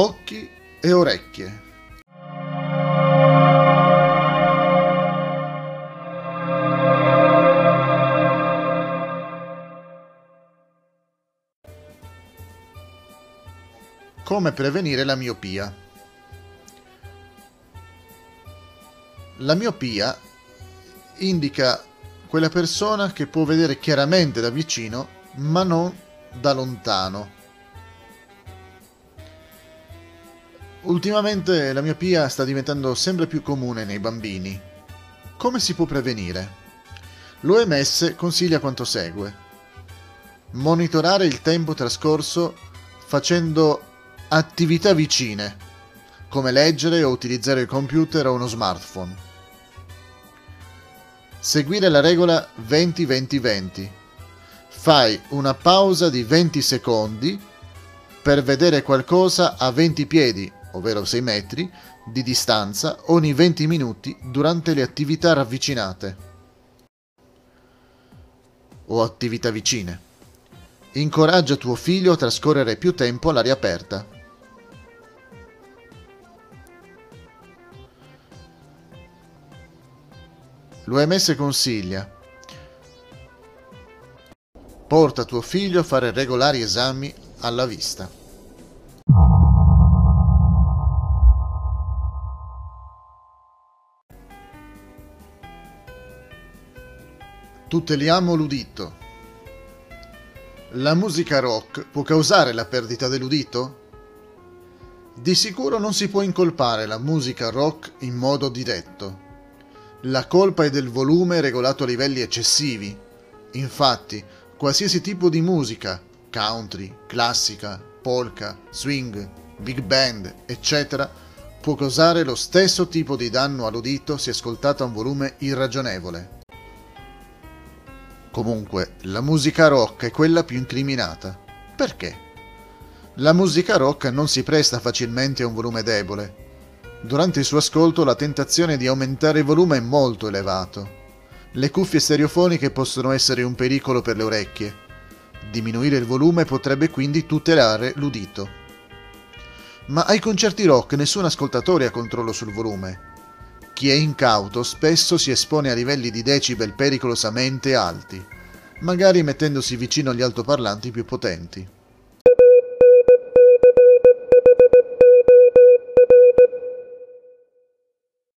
occhi e orecchie. Come prevenire la miopia? La miopia indica quella persona che può vedere chiaramente da vicino, ma non da lontano. Ultimamente la miopia sta diventando sempre più comune nei bambini. Come si può prevenire? L'OMS consiglia quanto segue: monitorare il tempo trascorso facendo attività vicine, come leggere o utilizzare il computer o uno smartphone. Seguire la regola 20-20-20. Fai una pausa di 20 secondi per vedere qualcosa a 20 piedi, ovvero 6 metri, di distanza ogni 20 minuti durante le attività ravvicinate o attività vicine. Incoraggia tuo figlio a trascorrere più tempo all'aria aperta. L'OMS consiglia: porta tuo figlio a fare regolari esami alla vista. Tuteliamo l'udito. La musica rock può causare la perdita dell'udito? Di sicuro non si può incolpare la musica rock in modo diretto. La colpa è del volume regolato a livelli eccessivi. Infatti, qualsiasi tipo di musica, country, classica, polka, swing, big band, eccetera, può causare lo stesso tipo di danno all'udito se ascoltata a un volume irragionevole. Comunque, la musica rock è quella più incriminata. Perché? La musica rock non si presta facilmente a un volume debole. Durante il suo ascolto la tentazione di aumentare il volume è molto elevato. Le cuffie stereofoniche possono essere un pericolo per le orecchie. Diminuire il volume potrebbe quindi tutelare l'udito. Ma ai concerti rock nessun ascoltatore ha controllo sul volume. Chi è incauto spesso si espone a livelli di decibel pericolosamente alti, magari mettendosi vicino agli altoparlanti più potenti.